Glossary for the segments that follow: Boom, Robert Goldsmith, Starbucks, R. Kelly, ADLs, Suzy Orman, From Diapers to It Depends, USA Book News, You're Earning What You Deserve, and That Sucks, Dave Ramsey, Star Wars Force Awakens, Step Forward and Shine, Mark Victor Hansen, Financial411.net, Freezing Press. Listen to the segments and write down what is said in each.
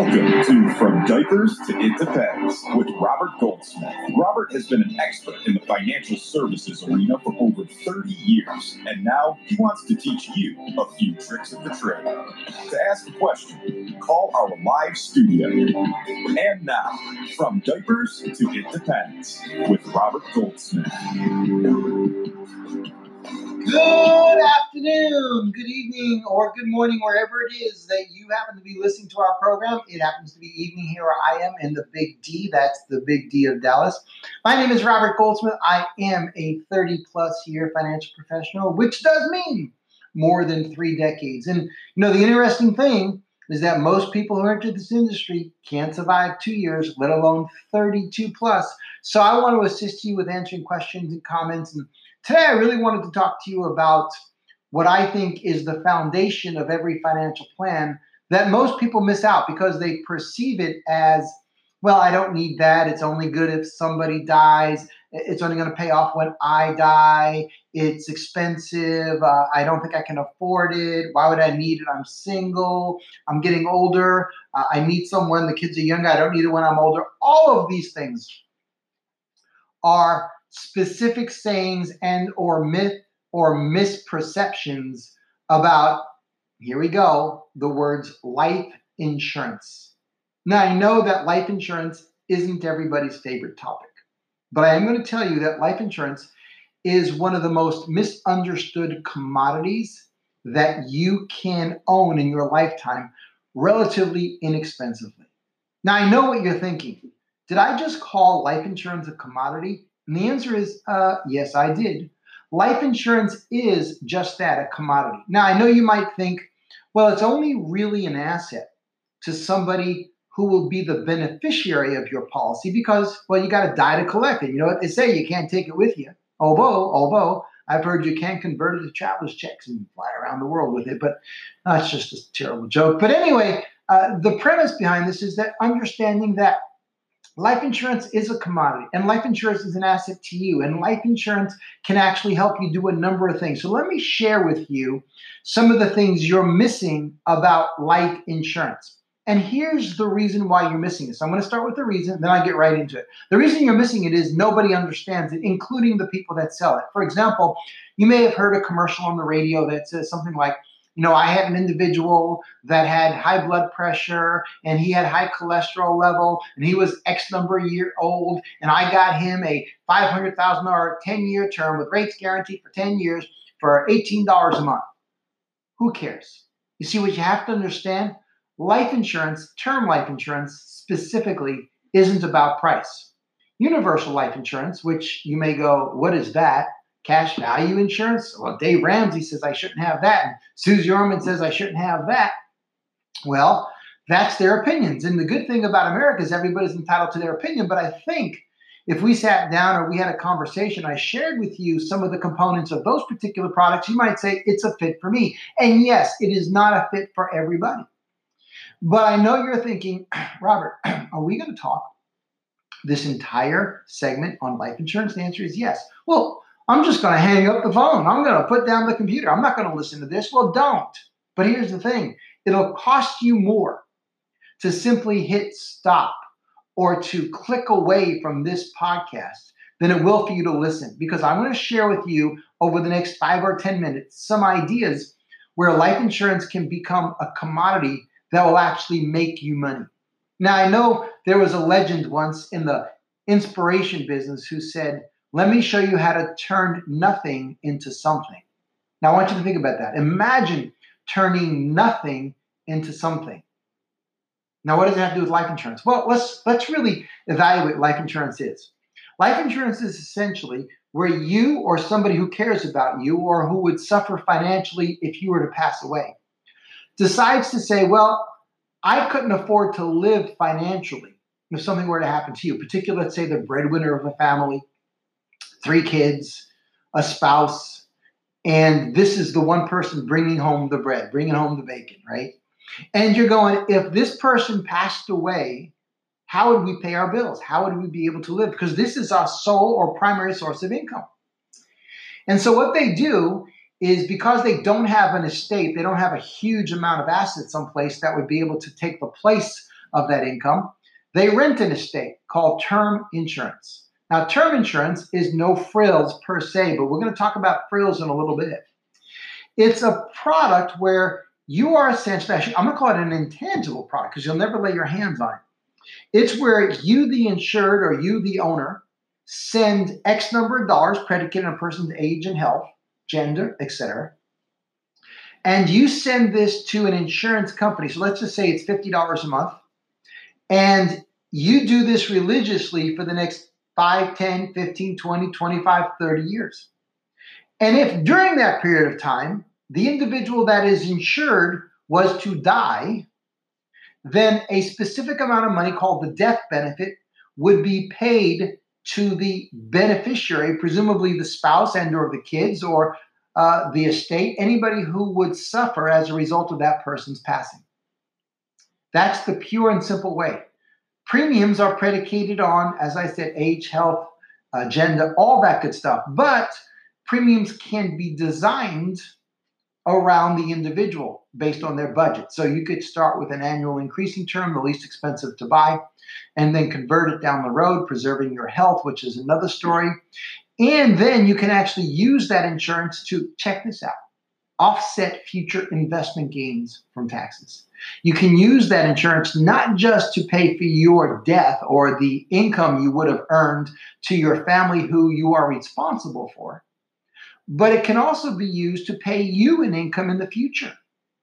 Welcome to From Diapers to It Depends with Robert Goldsmith. Robert has been an expert in the financial services arena for over 30 years, and now he wants to teach you a few tricks of the trade. To ask a question, call our live studio. And now, From Diapers to It Depends with Robert Goldsmith. Good afternoon, good evening, or good morning, wherever it is that you happen to be listening to our program. It happens to be evening here where I am in the Big D. That's the Big D of Dallas. My name is Robert Goldsmith. I am a 30-plus year financial professional, which does mean more than 3 decades. And, the interesting thing is that most people who enter this industry can't survive 2 years, let alone 32-plus. So I want to assist you with answering questions and comments. And today, I really wanted to talk to you about what I think is the foundation of every financial plan that most people miss out because they perceive it as, well, I don't need that. It's only good if somebody dies. It's only going to pay off when I die. It's expensive. I don't think I can afford it. Why would I need it? I'm single. I'm getting older. I need someone. The kids are younger. I don't need it when I'm older. All of these things are specific sayings and or myth or misperceptions about, here we go, the words life insurance. Now, I know that life insurance isn't everybody's favorite topic, but I am going to tell you that life insurance is one of the most misunderstood commodities that you can own in your lifetime relatively inexpensively. Now, I know what you're thinking. Did I just call life insurance a commodity? And the answer is, yes, I did. Life insurance is just that, a commodity. Now, I know you might think, well, it's only really an asset to somebody who will be the beneficiary of your policy because, well, you got to die to collect it. You know what they say, you can't take it with you. Although I've heard you can convert it to traveler's checks and fly around the world with it, but that's just a terrible joke. But anyway, the premise behind this is that understanding that life insurance is a commodity, and life insurance is an asset to you, and life insurance can actually help you do a number of things. So let me share with you some of the things you're missing about life insurance. And here's the reason why you're missing it. So I'm going to start with the reason, then I'll get right into it. The reason you're missing it is nobody understands it, including the people that sell it. For example, you may have heard a commercial on the radio that says something like, I had an individual that had high blood pressure and he had high cholesterol level and he was X number of year old and I got him a $500,000 10-year term with rates guaranteed for 10 years for $18 a month. Who cares? You see, what you have to understand, life insurance, term life insurance specifically, isn't about price. Universal life insurance, which you may go, what is that? Cash value insurance? Well, Dave Ramsey says I shouldn't have that. And Suzy Orman says I shouldn't have that. Well, that's their opinions. And the good thing about America is everybody's entitled to their opinion. But I think if we sat down or we had a conversation, I shared with you some of the components of those particular products, you might say it's a fit for me. And yes, it is not a fit for everybody. But I know you're thinking, Robert, are we going to talk this entire segment on life insurance? The answer is yes. Well, I'm just going to hang up the phone. I'm going to put down the computer. I'm not going to listen to this. Well, don't. But here's the thing. It'll cost you more to simply hit stop or to click away from this podcast than it will for you to listen, because I'm going to share with you over the next 5 or 10 minutes some ideas where life insurance can become a commodity that will actually make you money. Now, I know there was a legend once in the inspiration business who said, let me show you how to turn nothing into something. Now, I want you to think about that. Imagine turning nothing into something. Now, what does it have to do with life insurance? Well, let's really evaluate what life insurance is. Life insurance is essentially where you or somebody who cares about you or who would suffer financially if you were to pass away decides to say, well, I couldn't afford to live financially if something were to happen to you, particularly, let's say, the breadwinner of a family, 3 kids, a spouse, and this is the one person bringing home the bread, bringing home the bacon, right? And you're going, if this person passed away, how would we pay our bills? How would we be able to live? Because this is our sole or primary source of income. And so what they do is, because they don't have an estate, they don't have a huge amount of assets someplace that would be able to take the place of that income, they rent an estate called term insurance. Now, term insurance is no frills per se, but we're going to talk about frills in a little bit. It's a product where you are essentially, I'm going to call it an intangible product because you'll never lay your hands on it. It's where you, the insured, or you, the owner, send X number of dollars predicated on a person's age and health, gender, etc. And you send this to an insurance company. So let's just say it's $50 a month. And you do this religiously for the next 5, 10, 15, 20, 25, 30 years. And if during that period of time, the individual that is insured was to die, then a specific amount of money called the death benefit would be paid to the beneficiary, presumably the spouse and or the kids or the estate, anybody who would suffer as a result of that person's passing. That's the pure and simple way. Premiums are predicated on, as I said, age, health, gender, all that good stuff. But premiums can be designed around the individual based on their budget. So you could start with an annual increasing term, the least expensive to buy, and then convert it down the road, preserving your health, which is another story. And then you can actually use that insurance to, check this out, offset future investment gains from taxes. You can use that insurance not just to pay for your death or the income you would have earned to your family who you are responsible for, but it can also be used to pay you an income in the future.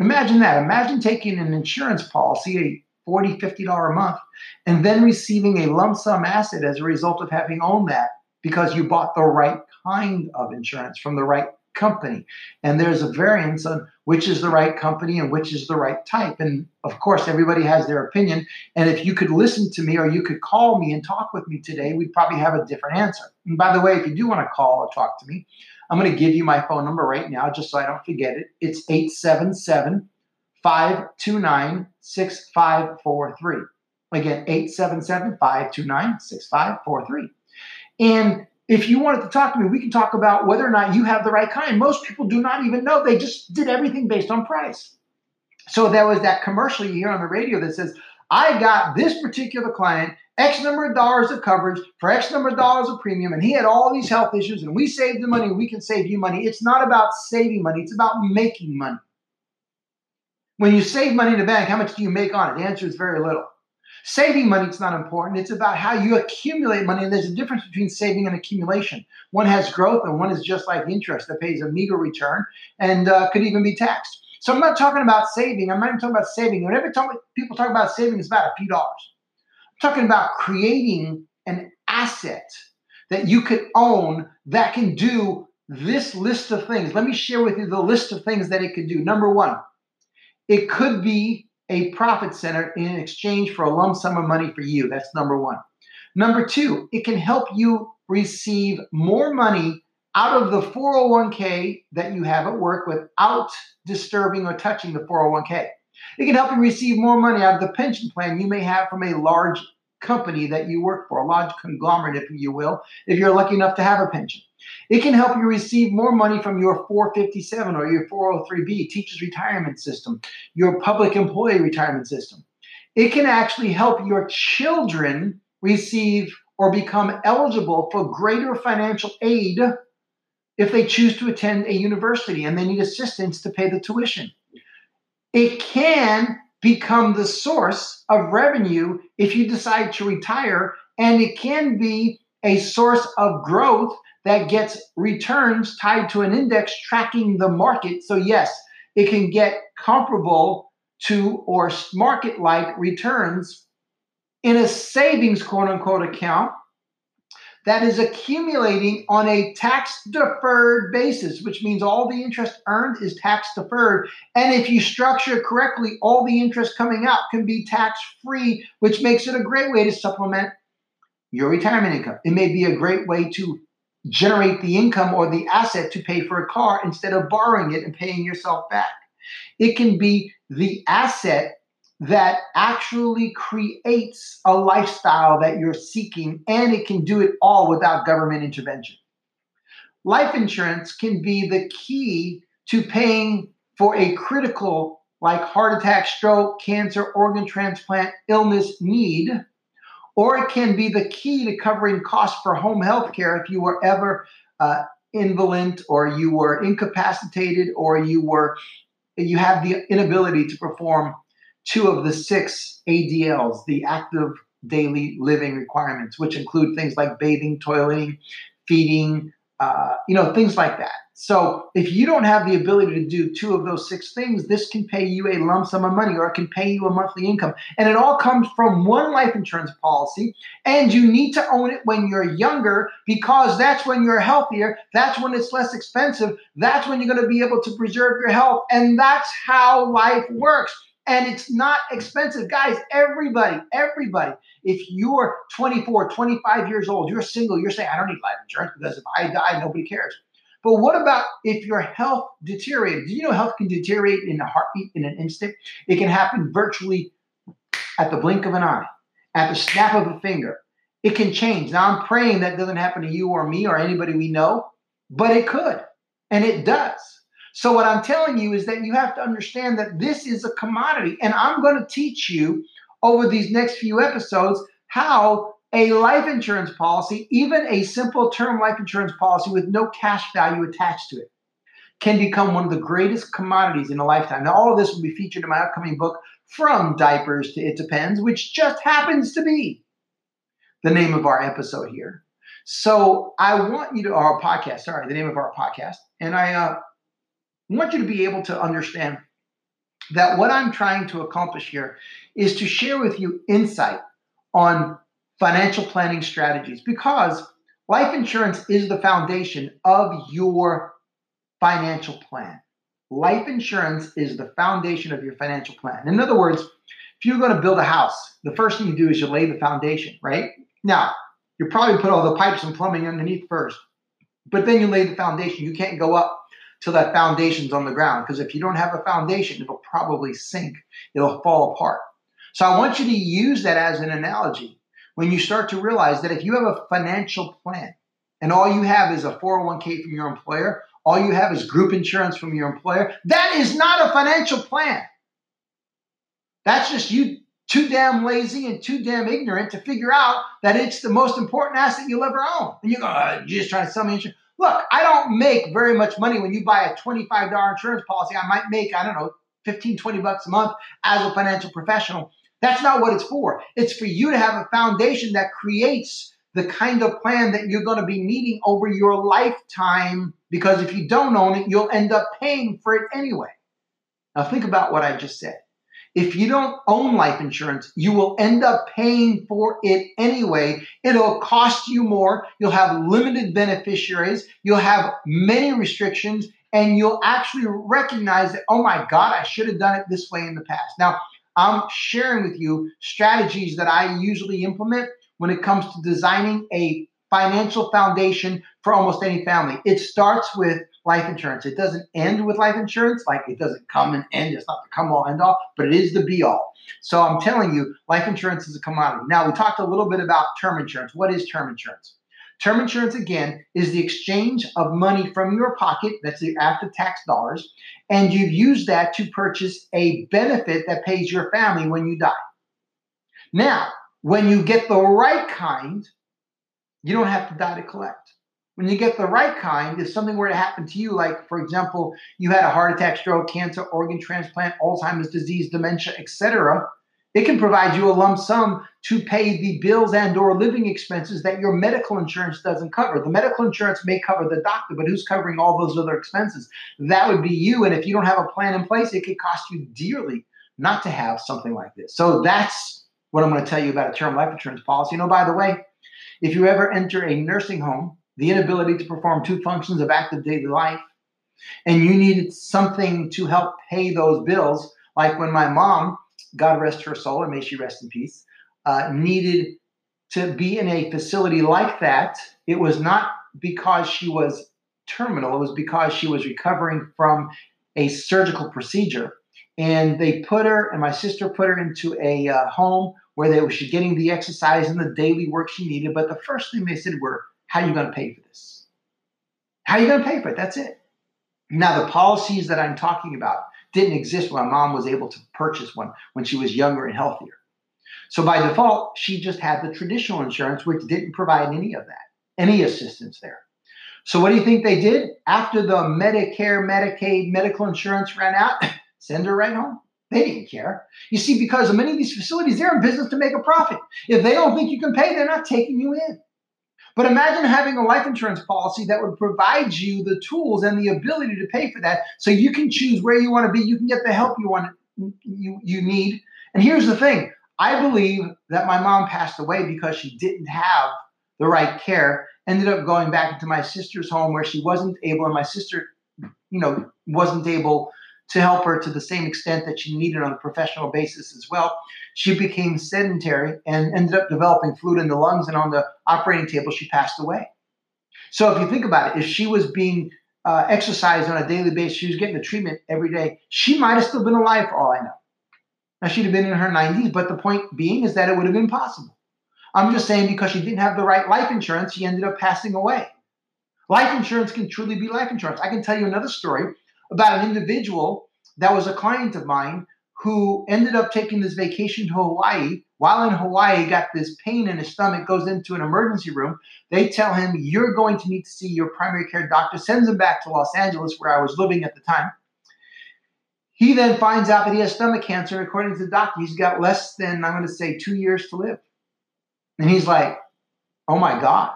Imagine that. Imagine taking an insurance policy, a $40, $50 a month, and then receiving a lump sum asset as a result of having owned that because you bought the right kind of insurance from the right company. And there's a variance on which is the right company and which is the right type. And of course, everybody has their opinion. And if you could listen to me or you could call me and talk with me today, we'd probably have a different answer. And by the way, if you do want to call or talk to me, I'm going to give you my phone number right now just so I don't forget it. It's 877-529-6543. Again, 877-529-6543. And if you wanted to talk to me, we can talk about whether or not you have the right kind. Most people do not even know. They just did everything based on price. So there was that commercial you hear on the radio that says, I got this particular client X number of dollars of coverage for X number of dollars of premium, and he had all these health issues, and we saved the money, we can save you money. It's not about saving money. It's about making money. When you save money in the bank, how much do you make on it? The answer is very little. Saving money is not important. It's about how you accumulate money, and there's a difference between saving and accumulation. One has growth, and one is just like interest that pays a meager return and could even be taxed. So I'm not talking about saving. I'm not even talking about saving. Whenever people talk about saving, it's about a few dollars. Talking about creating an asset that you could own that can do this list of things. Let me share with you the list of things that it could do. Number one, it could be a profit center in exchange for a lump sum of money for you. That's number one. Number two, it can help you receive more money out of the 401k that you have at work without disturbing or touching the 401k. It can help you receive more money out of the pension plan you may have from a large company that you work for, a large conglomerate, if you will, if you're lucky enough to have a pension. It can help you receive more money from your 457 or your 403B, teacher's retirement system, your public employee retirement system. It can actually help your children receive or become eligible for greater financial aid if they choose to attend a university and they need assistance to pay the tuition. It can become the source of revenue if you decide to retire, and it can be a source of growth that gets returns tied to an index tracking the market. So yes, it can get comparable to or market-like returns in a savings, quote-unquote, account that is accumulating on a tax-deferred basis, which means all the interest earned is tax-deferred. And if you structure it correctly, all the interest coming out can be tax-free, which makes it a great way to supplement your retirement income. It may be a great way to generate the income or the asset to pay for a car instead of borrowing it and paying yourself back. It can be the asset that actually creates a lifestyle that you're seeking, and it can do it all without government intervention. Life insurance can be the key to paying for a critical like heart attack, stroke, cancer, organ transplant, illness need, or it can be the key to covering costs for home health care if you were ever invalid or you were incapacitated or you have the inability to perform two of the 6 ADLs, the active daily living requirements, which include things like bathing, toileting, feeding, things like that. So if you don't have the ability to do 2 of those 6 things, this can pay you a lump sum of money, or it can pay you a monthly income. And it all comes from one life insurance policy. And you need to own it when you're younger, because that's when you're healthier. That's when it's less expensive. That's when you're going to be able to preserve your health. And that's how life works. And it's not expensive. Guys, everybody, if you're 24, 25 years old, you're single, you're saying, I don't need life insurance because if I die, nobody cares. But what about if your health deteriorates? Do you know health can deteriorate in a heartbeat, in an instant? It can happen virtually at the blink of an eye, at the snap of a finger. It can change. Now, I'm praying that doesn't happen to you or me or anybody we know, but it could, and it does. So what I'm telling you is that you have to understand that this is a commodity, and I'm going to teach you over these next few episodes how a life insurance policy, even a simple term life insurance policy with no cash value attached to it, can become one of the greatest commodities in a lifetime. Now, all of this will be featured in my upcoming book, From Diapers to It Depends, which just happens to be the name of our episode here. So I want you to, our podcast, sorry, the name of our podcast, and I want you to be able to understand that what I'm trying to accomplish here is to share with you insight on financial planning strategies, because life insurance is the foundation of your financial plan. Life insurance is the foundation of your financial plan. In other words, if you're going to build a house, the first thing you do is you lay the foundation, right? Now, you probably put all the pipes and plumbing underneath first, but then you lay the foundation. You can't go up till that foundation's on the ground, because if you don't have a foundation, it'll probably sink. It'll fall apart. So I want you to use that as an analogy when you start to realize that if you have a financial plan and all you have is a 401k from your employer, all you have is group insurance from your employer, that is not a financial plan. That's just you too damn lazy and too damn ignorant to figure out that it's the most important asset you'll ever own. And you go, you're just trying to sell me insurance. Look, I don't make very much money. When you buy a $25 insurance policy, I might make, I don't know, 15, 20 bucks a month as a financial professional. That's not what it's for. It's for you to have a foundation that creates the kind of plan that you're going to be needing over your lifetime, because if you don't own it, you'll end up paying for it anyway. Now think about what I just said. If you don't own life insurance, you will end up paying for it anyway. It'll cost you more. You'll have limited beneficiaries. You'll have many restrictions, and you'll actually recognize that, oh my God, I should have done it this way in the past. Now, I'm sharing with you strategies that I usually implement when it comes to designing a financial foundation for almost any family. It starts with life insurance. It doesn't end with life insurance. Like, it doesn't come and end. It's not the come all end all, but it is the be all. So I'm telling you, life insurance is a commodity. Now, we talked a little bit about term insurance. What is term insurance? Term insurance, again, is the exchange of money from your pocket, that's the after-tax dollars, and you've used that to purchase a benefit that pays your family when you die. Now, when you get the right kind, you don't have to die to collect. When you get the right kind, if something were to happen to you, like, for example, you had a heart attack, stroke, cancer, organ transplant, Alzheimer's disease, dementia, etc., it can provide you a lump sum to pay the bills and/or living expenses that your medical insurance doesn't cover. The medical insurance may cover the doctor, but who's covering all those other expenses? That would be you, and if you don't have a plan in place, it could cost you dearly not to have something like this. So that's what I'm going to tell you about a term life insurance policy. You know, by the way, if you ever enter a nursing home, the inability to perform 2 functions of active daily life, and you needed something to help pay those bills, like when my mom, God rest her soul, and may she rest in peace, needed to be in a facility like that, it was not because she was terminal, it was because she was recovering from a surgical procedure. And they put her, and my sister put her into a home where she was getting the exercise and the daily work she needed. But the first thing they said were, how are you going to pay for this? How are you going to pay for it? That's it. Now, the policies that I'm talking about, didn't exist when my mom was able to purchase one when she was younger and healthier. So by default, she just had the traditional insurance, which didn't provide any of that, any assistance there. So what do you think they did? After the Medicare, Medicaid, medical insurance ran out, send her right home. They didn't care. You see, because of many of these facilities, they're in business to make a profit. If they don't think you can pay, they're not taking you in. But imagine having a life insurance policy that would provide you the tools and the ability to pay for that so you can choose where you want to be, you can get the help you want, you need. And here's the thing. I believe that my mom passed away because she didn't have the right care, ended up going back into my sister's home where she wasn't able, and my sister, wasn't able to help her to the same extent that she needed on a professional basis as well. She became sedentary and ended up developing fluid in the lungs, and on the operating table, she passed away. So if you think about it, if she was being exercised on a daily basis, she was getting the treatment every day, she might have still been alive for all I know. Now, she'd have been in her 90s, but the point being is that it would have been possible. I'm just saying because she didn't have the right life insurance, she ended up passing away. Life insurance can truly be life insurance. I can tell you another story about an individual that was a client of mine who ended up taking this vacation to Hawaii. While in Hawaii, he got this pain in his stomach, goes into an emergency room. They tell him, you're going to need to see your primary care doctor, sends him back to Los Angeles, where I was living at the time. He then finds out that he has stomach cancer. According to the doctor, he's got less than, 2 years to live. And he's like, oh, my God.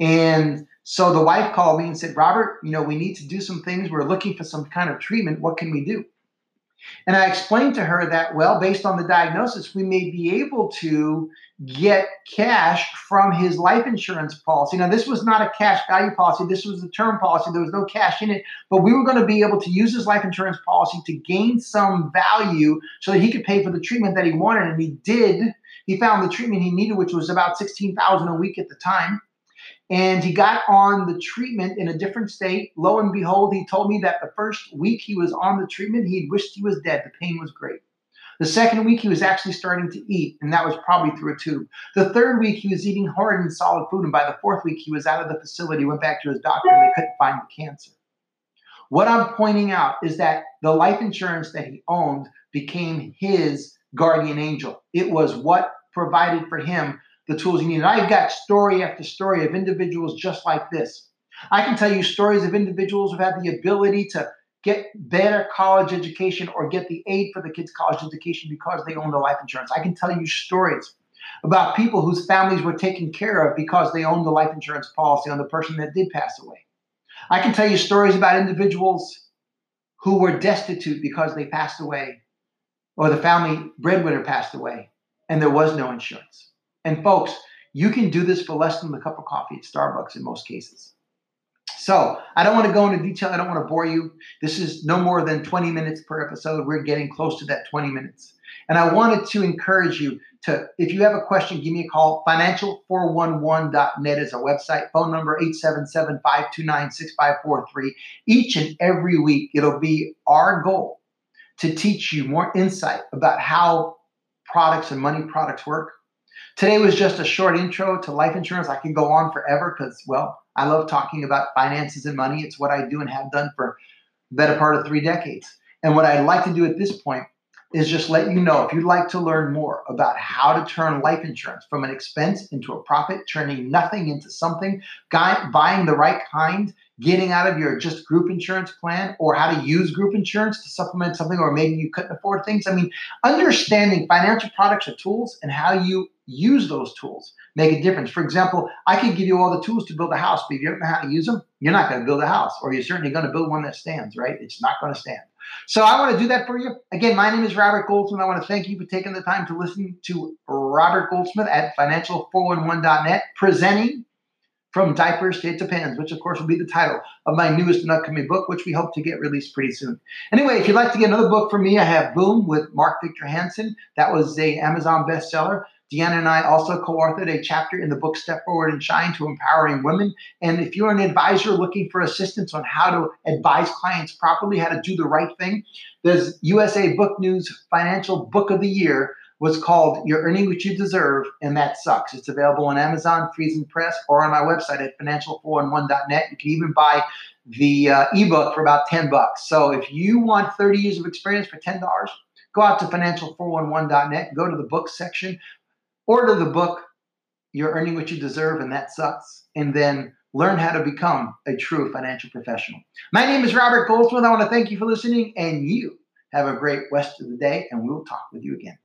And so the wife called me and said, Robert, we need to do some things. We're looking for some kind of treatment. What can we do? And I explained to her that, well, based on the diagnosis, we may be able to get cash from his life insurance policy. Now, this was not a cash value policy. This was a term policy. There was no cash in it. But we were going to be able to use his life insurance policy to gain some value so that he could pay for the treatment that he wanted. And he did. He found the treatment he needed, which was about $16,000 a week at the time. And he got on the treatment in a different state. Lo and behold, he told me that the first week he was on the treatment, he wished he was dead. The pain was great. The second week, he was actually starting to eat, and that was probably through a tube. The third week, he was eating hard and solid food, and by the fourth week, he was out of the facility, went back to his doctor, and they couldn't find the cancer. What I'm pointing out is that the life insurance that he owned became his guardian angel. It was what provided for him the tools you need. And I've got story after story of individuals just like this. I can tell you stories of individuals who had the ability to get better college education or get the aid for the kids' college education because they owned a life insurance. I can tell you stories about people whose families were taken care of because they owned the life insurance policy on the person that did pass away. I can tell you stories about individuals who were destitute because they passed away or the family breadwinner passed away and there was no insurance. And folks, you can do this for less than a cup of coffee at Starbucks in most cases. So I don't want to go into detail. I don't want to bore you. This is no more than 20 minutes per episode. We're getting close to that 20 minutes. And I wanted to encourage you to, if you have a question, give me a call. Financial411.net is our website. Phone number 877-529-6543. Each and every week, it'll be our goal to teach you more insight about how products and money products work. Today was just a short intro to life insurance. I can go on forever because, well, I love talking about finances and money. It's what I do and have done for the better part of 3 decades. And what I'd like to do at this point is just let you know, if you'd like to learn more about how to turn life insurance from an expense into a profit, turning nothing into something, buying the right kind, getting out of your just group insurance plan, or how to use group insurance to supplement something, or maybe you couldn't afford things. Understanding financial products or tools and how you use those tools make a difference. For example, I could give you all the tools to build a house, but if you don't know how to use them, you're not going to build a house, or you're certainly going to build one that stands, right? It's not going to stand. So I want to do that for you. Again, my name is Robert Goldsmith. I want to thank you for taking the time to listen to Robert Goldsmith at Financial411.net, presenting From Diapers to It Depends, which of course will be the title of my newest and upcoming book, which we hope to get released pretty soon. Anyway, if you'd like to get another book from me, I have Boom with Mark Victor Hansen. That was an Amazon bestseller. Deanna and I also co-authored a chapter in the book Step Forward and Shine to Empowering Women. And if you're an advisor looking for assistance on how to advise clients properly, how to do the right thing, there's USA Book News Financial Book of the Year was called You're Earning What You Deserve, and That Sucks. It's available on Amazon, Freezing Press, or on my website at Financial411.net. You can even buy the ebook for about $10. So if you want 30 years of experience for $10, go out to Financial411.net, go to the book section, order the book, You're Earning What You Deserve, and That Sucks, and then learn how to become a true financial professional. My name is Robert Goldsmith. I want to thank you for listening, and you have a great rest of the day, and we'll talk with you again.